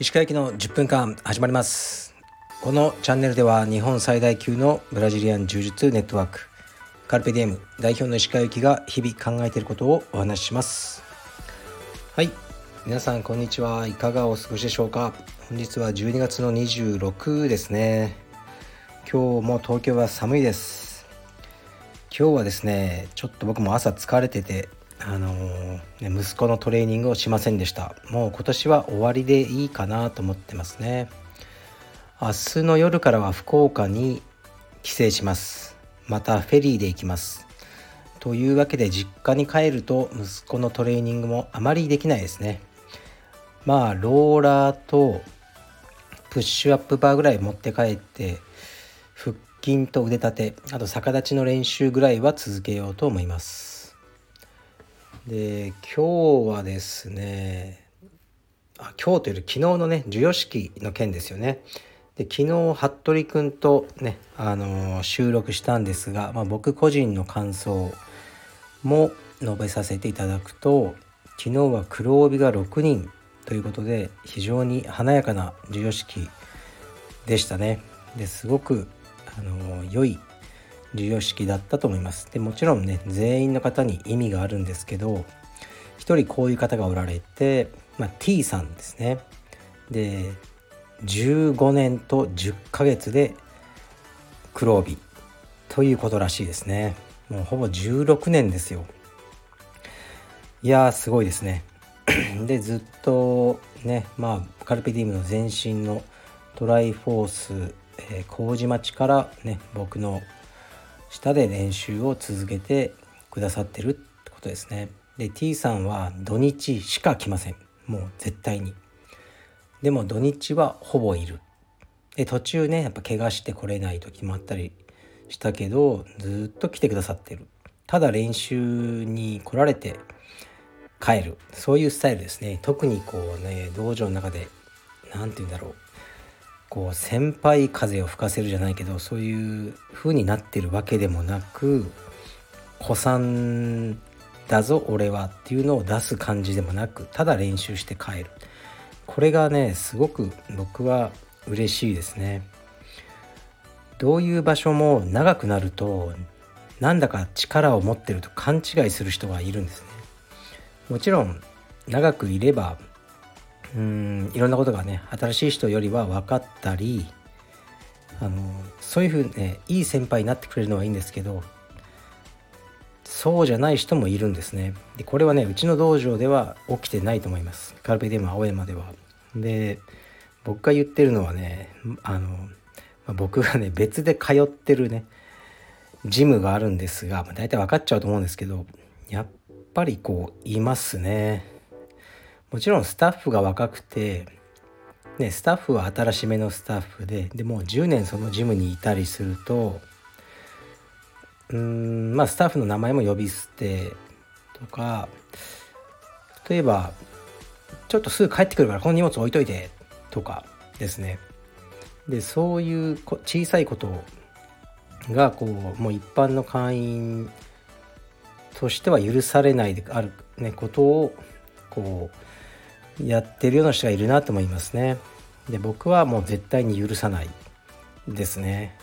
石川行きの10分間始まります。このチャンネルでは日本最大級のブラジリアン柔術ネットワークカルペディエム代表の石川行きが日々考えていることをお話しします。はい、皆さんこんにちは。いかがお過ごしでしょうか。本日は12月の26ですね。今日も東京は寒いです。今日はですね、ちょっと僕も朝疲れてて息子のトレーニングをしませんでした。もう今年は終わりでいいかなと思ってますね。明日の夜からは福岡に帰省します。またフェリーで行きます。というわけで実家に帰ると息子のトレーニングもあまりできないですね。まあローラーとプッシュアップバーぐらい持って帰って、腹筋と腕立て、あと逆立ちの練習ぐらいは続けようと思います。で、今日はですね、今日というより昨日のね、授与式の件ですよね。で、昨日服部くんとね、収録したんですが、僕個人の感想も述べさせていただくと、昨日は黒帯が6人ということで非常に華やかな授与式でしたね。ですごく良い授与式だったと思います。でもちろんね、全員の方に意味があるんですけど、一人こういう方がおられて、T さんですね。で15年と10ヶ月で黒帯ということらしいですね。もうほぼ16年ですよ。いやーすごいですね。でずっとね、カルペディウムの前身のトライフォース、麹町からね、僕の下で練習を続けてくださってるってことですね。で T さんは土日しか来ません。もう絶対に。でも土日はほぼいる。で途中ね、やっぱ怪我して来れない時もあったりしたけど、ずっと来てくださってる。ただ練習に来られて帰る、そういうスタイルですね。特にこうね、道場の中でなんて言うんだろう、こう先輩風を吹かせるじゃないけど、そういう風になってるわけでもなく、子さんだぞ俺はっていうのを出す感じでもなく、ただ練習して帰る。これがね、すごく僕は嬉しいですね。どういう場所も長くなると、なんだか力を持ってると勘違いする人がいるんですね。もちろん長くいればいろんなことがね、新しい人よりは分かったり、そういうふうにね、いい先輩になってくれるのはいいんですけど、そうじゃない人もいるんですね。でこれはね、うちの道場では起きてないと思います。カルペディウム青山では。で僕が言ってるのはね、僕がね、別で通ってるねジムがあるんですが、大体分かっちゃうと思うんですけど、やっぱりこういますね。もちろんスタッフが若くて、ね、スタッフは新しめのスタッフで、でもう10年そのジムにいたりすると、スタッフの名前も呼び捨てとか、例えばちょっとすぐ帰ってくるからこの荷物置いといてとかですね。でそういう小さいことがこう、もう一般の会員としては許されないである、ね、ことをこうやってるような人がいるなと思いますね。で僕はもう絶対に許さないですね。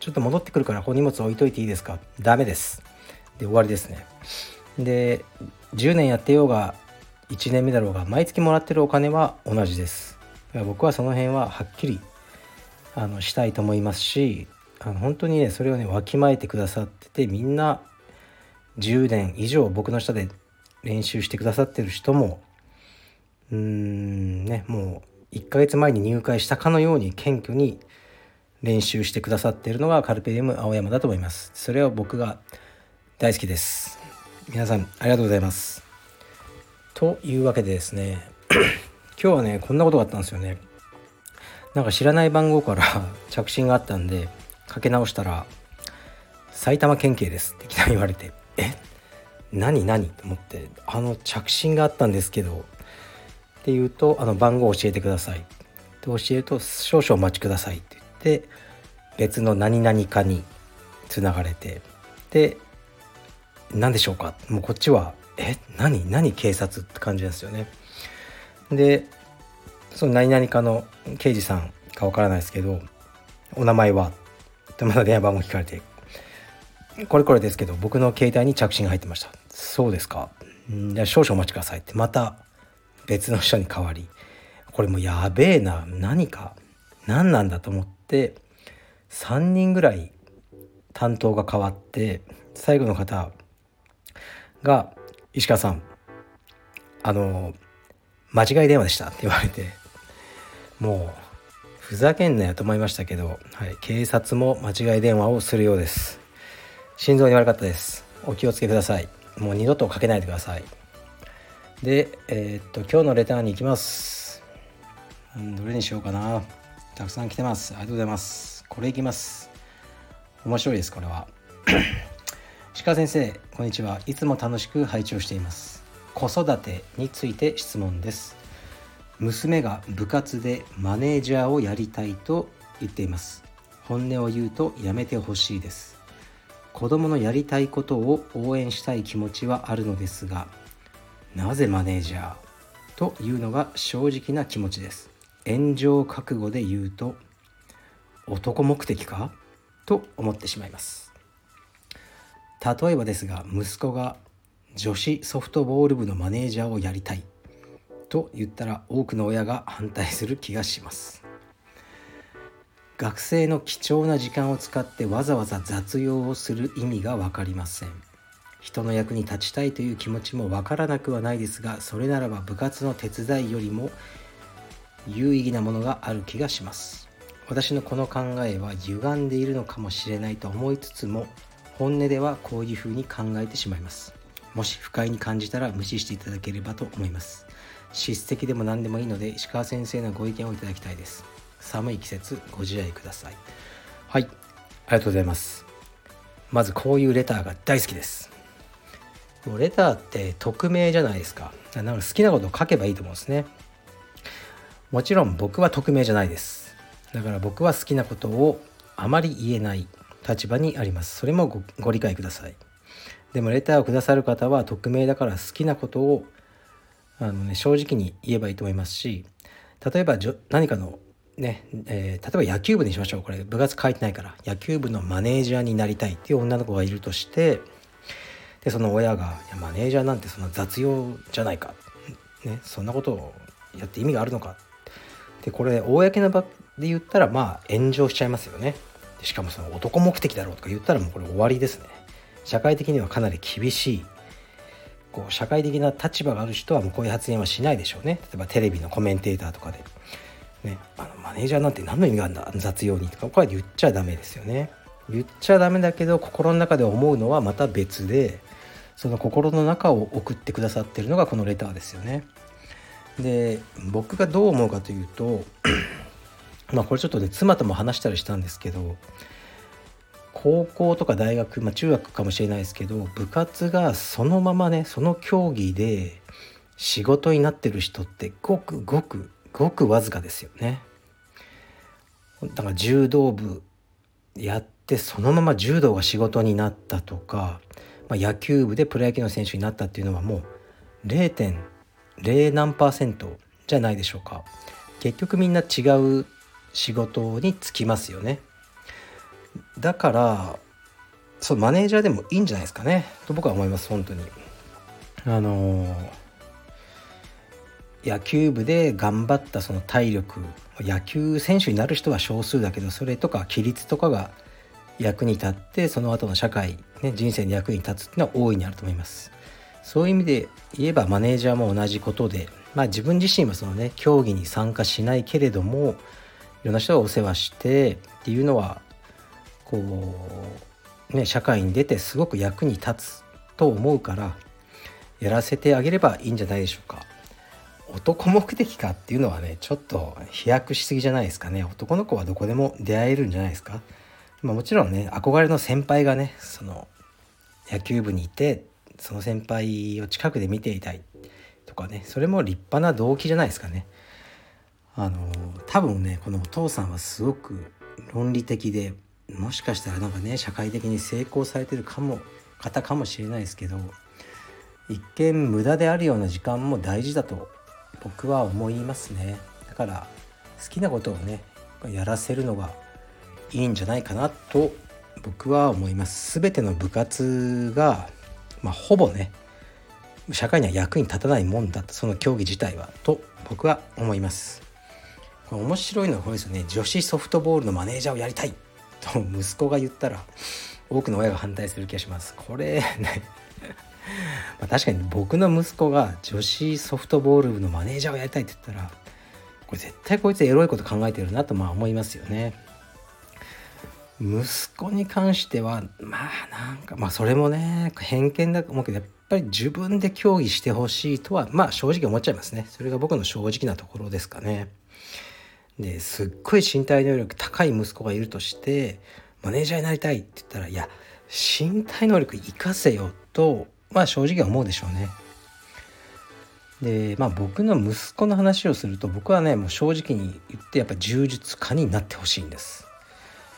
ちょっと戻ってくるからこう荷物置いといていいですか、ダメです。で終わりですね。で10年やってようが1年目だろうが、毎月もらってるお金は同じです。僕はその辺ははっきりしたいと思いますし、本当にね、それをね、わきまえてくださってて、みんな10年以上僕の下で練習してくださってる人ももう1ヶ月前に入会したかのように謙虚に練習してくださっているのがカルペディウム青山だと思います。それは僕が大好きです。皆さんありがとうございます。というわけでですね、今日はね、こんなことがあったんですよね。なんか知らない番号から着信があったんでかけ直したら、埼玉県警ですっていきなり言われて、何と思って、着信があったんですけどって言うと、番号教えてくださいって教えると、少々お待ちくださいって言って、別の何々課につながれて、で何でしょうか、もうこっちは何警察って感じですよね。でその何々かの刑事さんかわからないですけど、お名前はってまた電話番号聞かれて、これこれですけど僕の携帯に着信が入ってました。そうですか、じゃあ少々お待ちくださいってまた別の人に代わり、これもうやべえな、何なんだと思って3人ぐらい担当が変わって、最後の方が石川さん間違い電話でしたって言われて、もうふざけんなよと思いましたけど、はい、警察も間違い電話をするようです。心臓に悪かったです。お気をつけください。もう二度とかけないでください。で、今日のレターに行きます。どれにしようかな、たくさん来てます。ありがとうございます。これ行きます。面白いですこれは石川先生、こんにちは。いつも楽しく拝聴しています。子育てについて質問です。娘が部活でマネージャーをやりたいと言っています。本音を言うとやめてほしいです。子供のやりたいことを応援したい気持ちはあるのですが、なぜマネージャーというのが正直な気持ちです。炎上覚悟で言うと男目的かと思ってしまいます。例えばですが、息子が女子ソフトボール部のマネージャーをやりたいと言ったら多くの親が反対する気がします。学生の貴重な時間を使ってわざわざ雑用をする意味が分かりません。人の役に立ちたいという気持ちも分からなくはないですが、それならば部活の手伝いよりも有意義なものがある気がします。私のこの考えは歪んでいるのかもしれないと思いつつも、本音ではこういうふうに考えてしまいます。もし不快に感じたら無視していただければと思います。叱責でも何でもいいので石川先生のご意見をいただきたいです。寒い季節ご自愛ください。はい、ありがとうございます。まずこういうレターが大好きです。もうレターって匿名じゃないですか。だから好きなことを書けばいいと思うんですね。もちろん僕は匿名じゃないです。だから僕は好きなことをあまり言えない立場にあります。それも ご理解ください。でもレターをくださる方は匿名だから好きなことを正直に言えばいいと思いますし、例えば何かのね、例えば野球部にしましょう。これ部活書いてないから、野球部のマネージャーになりたいっていう女の子がいるとして、でその親がいやマネージャーなんてそんな雑用じゃないか、ね、そんなことをやって意味があるのかで、これ公の場で言ったらまあ炎上しちゃいますよね。しかもその男目的だろうとか言ったらもうこれ終わりですね。社会的にはかなり厳しい、こう社会的な立場がある人はもうこういう発言はしないでしょうね。例えばテレビのコメンテーターとかで、ね、マネージャーなんて何の意味があるんだ雑用にとか、これは言っちゃダメですよね。言っちゃダメだけど心の中で思うのはまた別で、その心の中を送ってくださってるのがこのレターですよね。で僕がどう思うかというとまあこれちょっとね妻とも話したりしたんですけど、高校とか大学、まあ、中学かもしれないですけど、部活がそのままねその競技で仕事になってる人ってごくわずかですよね。だから柔道部やってそのまま柔道が仕事になったとか、まあ、野球部でプロ野球の選手になったっていうのはもう 0.0 何%じゃないでしょうか。結局みんな違う仕事に就きますよね。だからそうマネージャーでもいいんじゃないですかねと僕は思います。本当に野球部で頑張ったその体力、野球選手になる人は少数だけど、それとか規律とかが役に立ってその後の社会、ね、人生に役に立つっていうのは大いにあると思います。そういう意味で言えばマネージャーも同じことで、まあ、自分自身はそのね競技に参加しないけれどもいろんな人がお世話してっていうのはこうね、社会に出てすごく役に立つと思うからやらせてあげればいいんじゃないでしょうか。男目的かっていうのはねちょっと飛躍しすぎじゃないですかね。男の子はどこでも出会えるんじゃないですか。まあ、もちろんね憧れの先輩がねその野球部にいてその先輩を近くで見ていたいとかね、それも立派な動機じゃないですかね。多分ねこのお父さんはすごく論理的で、もしかしたらなんかね社会的に成功されてるかも方かもしれないですけど、一見無駄であるような時間も大事だと僕は思いますね。だから好きなことをねやらせるのがいいんじゃないかなと僕は思います。全ての部活が、ほぼね社会には役に立たないもんだと、その競技自体はと僕は思います。これ面白いのはこれですよね。女子ソフトボールのマネージャーをやりたいと息子が言ったら多くの親が反対する気がします。これね確かに僕の息子が女子ソフトボール部のマネージャーをやりたいって言ったら、これ絶対こいつエロいこと考えてるなと思いますよね。息子に関してはそれもね偏見だと思うけど、やっぱり自分で競技してほしいとは正直思っちゃいますね。それが僕の正直なところですかね。ですっごい身体能力高い息子がいるとして、マネージャーになりたいって言ったら、いや身体能力生かせよと正直は思うでしょうね。で僕の息子の話をすると、僕はねもう正直に言ってやっぱ柔術家になってほしいんです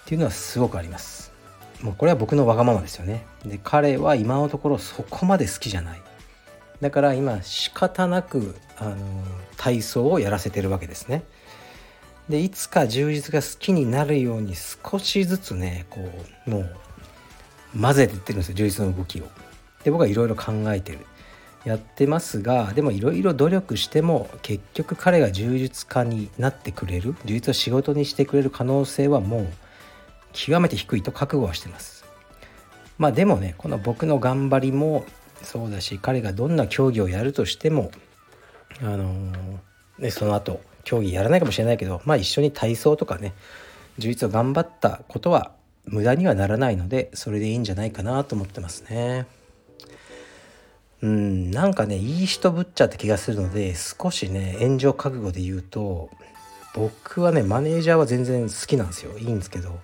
っていうのはすごくあります。もうこれは僕のわがままですよね。で彼は今のところそこまで好きじゃない。だから今仕方なく体操をやらせてるわけですね。でいつか柔術が好きになるように少しずつねもう混ぜていってるんですよ、柔術の動きを。で僕はいろいろ考えてるやってますが、でもいろいろ努力しても結局彼が柔術家になってくれる、柔術を仕事にしてくれる可能性はもう極めて低いと覚悟はしてます。でもねこの僕の頑張りもそうだし、彼がどんな競技をやるとしてもその後競技やらないかもしれないけど、一緒に体操とかね柔術を頑張ったことは無駄にはならないので、それでいいんじゃないかなと思ってますね。いい人ぶっちゃって気がするので、少しね炎上覚悟で言うと、僕はねマネージャーは全然好きなんですよ、いいんですけど、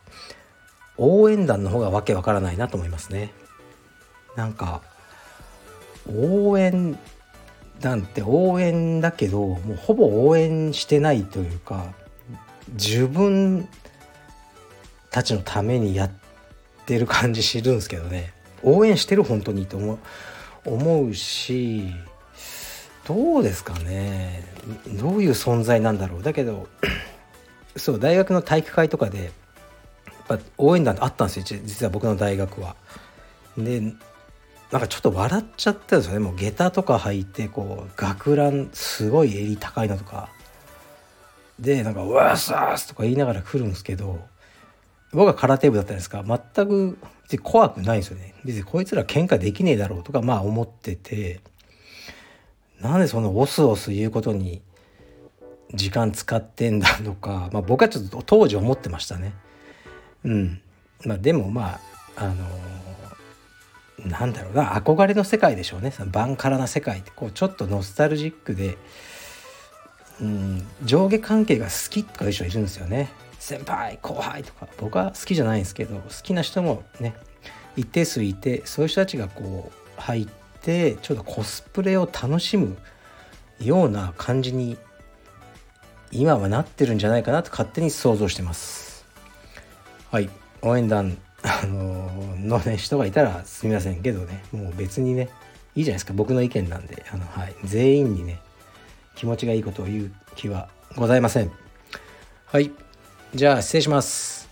応援団の方がわけわからないなと思いますね。応援団って応援だけど、もうほぼ応援してないというか、自分たちのためにやってる感じするんですけどね。応援してる本当にと思うし、どうですかね、どういう存在なんだろう。だけどそう大学の体育会とかでやっぱ応援団あったんですよ、実は僕の大学は。でちょっと笑っちゃったんですよね。もう下駄とか履いて学ランすごい襟高いのとかでうわーさーとか言いながら来るんですけど、僕は空手部だったんですが全く怖くないんですよね。別にこいつら喧嘩できねえだろうとか思ってて、なんでそのオスオス言うことに時間使ってんだとか、僕はちょっと当時思ってましたね。でもなんだろうな、憧れの世界でしょうね。そのバンカラな世界ってちょっとノスタルジックで、上下関係が好きとかいう人いるんですよね。先輩後輩とか僕は好きじゃないんですけど、好きな人もね一定数いて、そういう人たちが入ってちょっとコスプレを楽しむような感じに今はなってるんじゃないかなと勝手に想像してます。はい、応援団のね人がいたらすみませんけどね、もう別にねいいじゃないですか、僕の意見なんで。全員にね気持ちがいいことを言う気はございません。はい、じゃあ失礼します。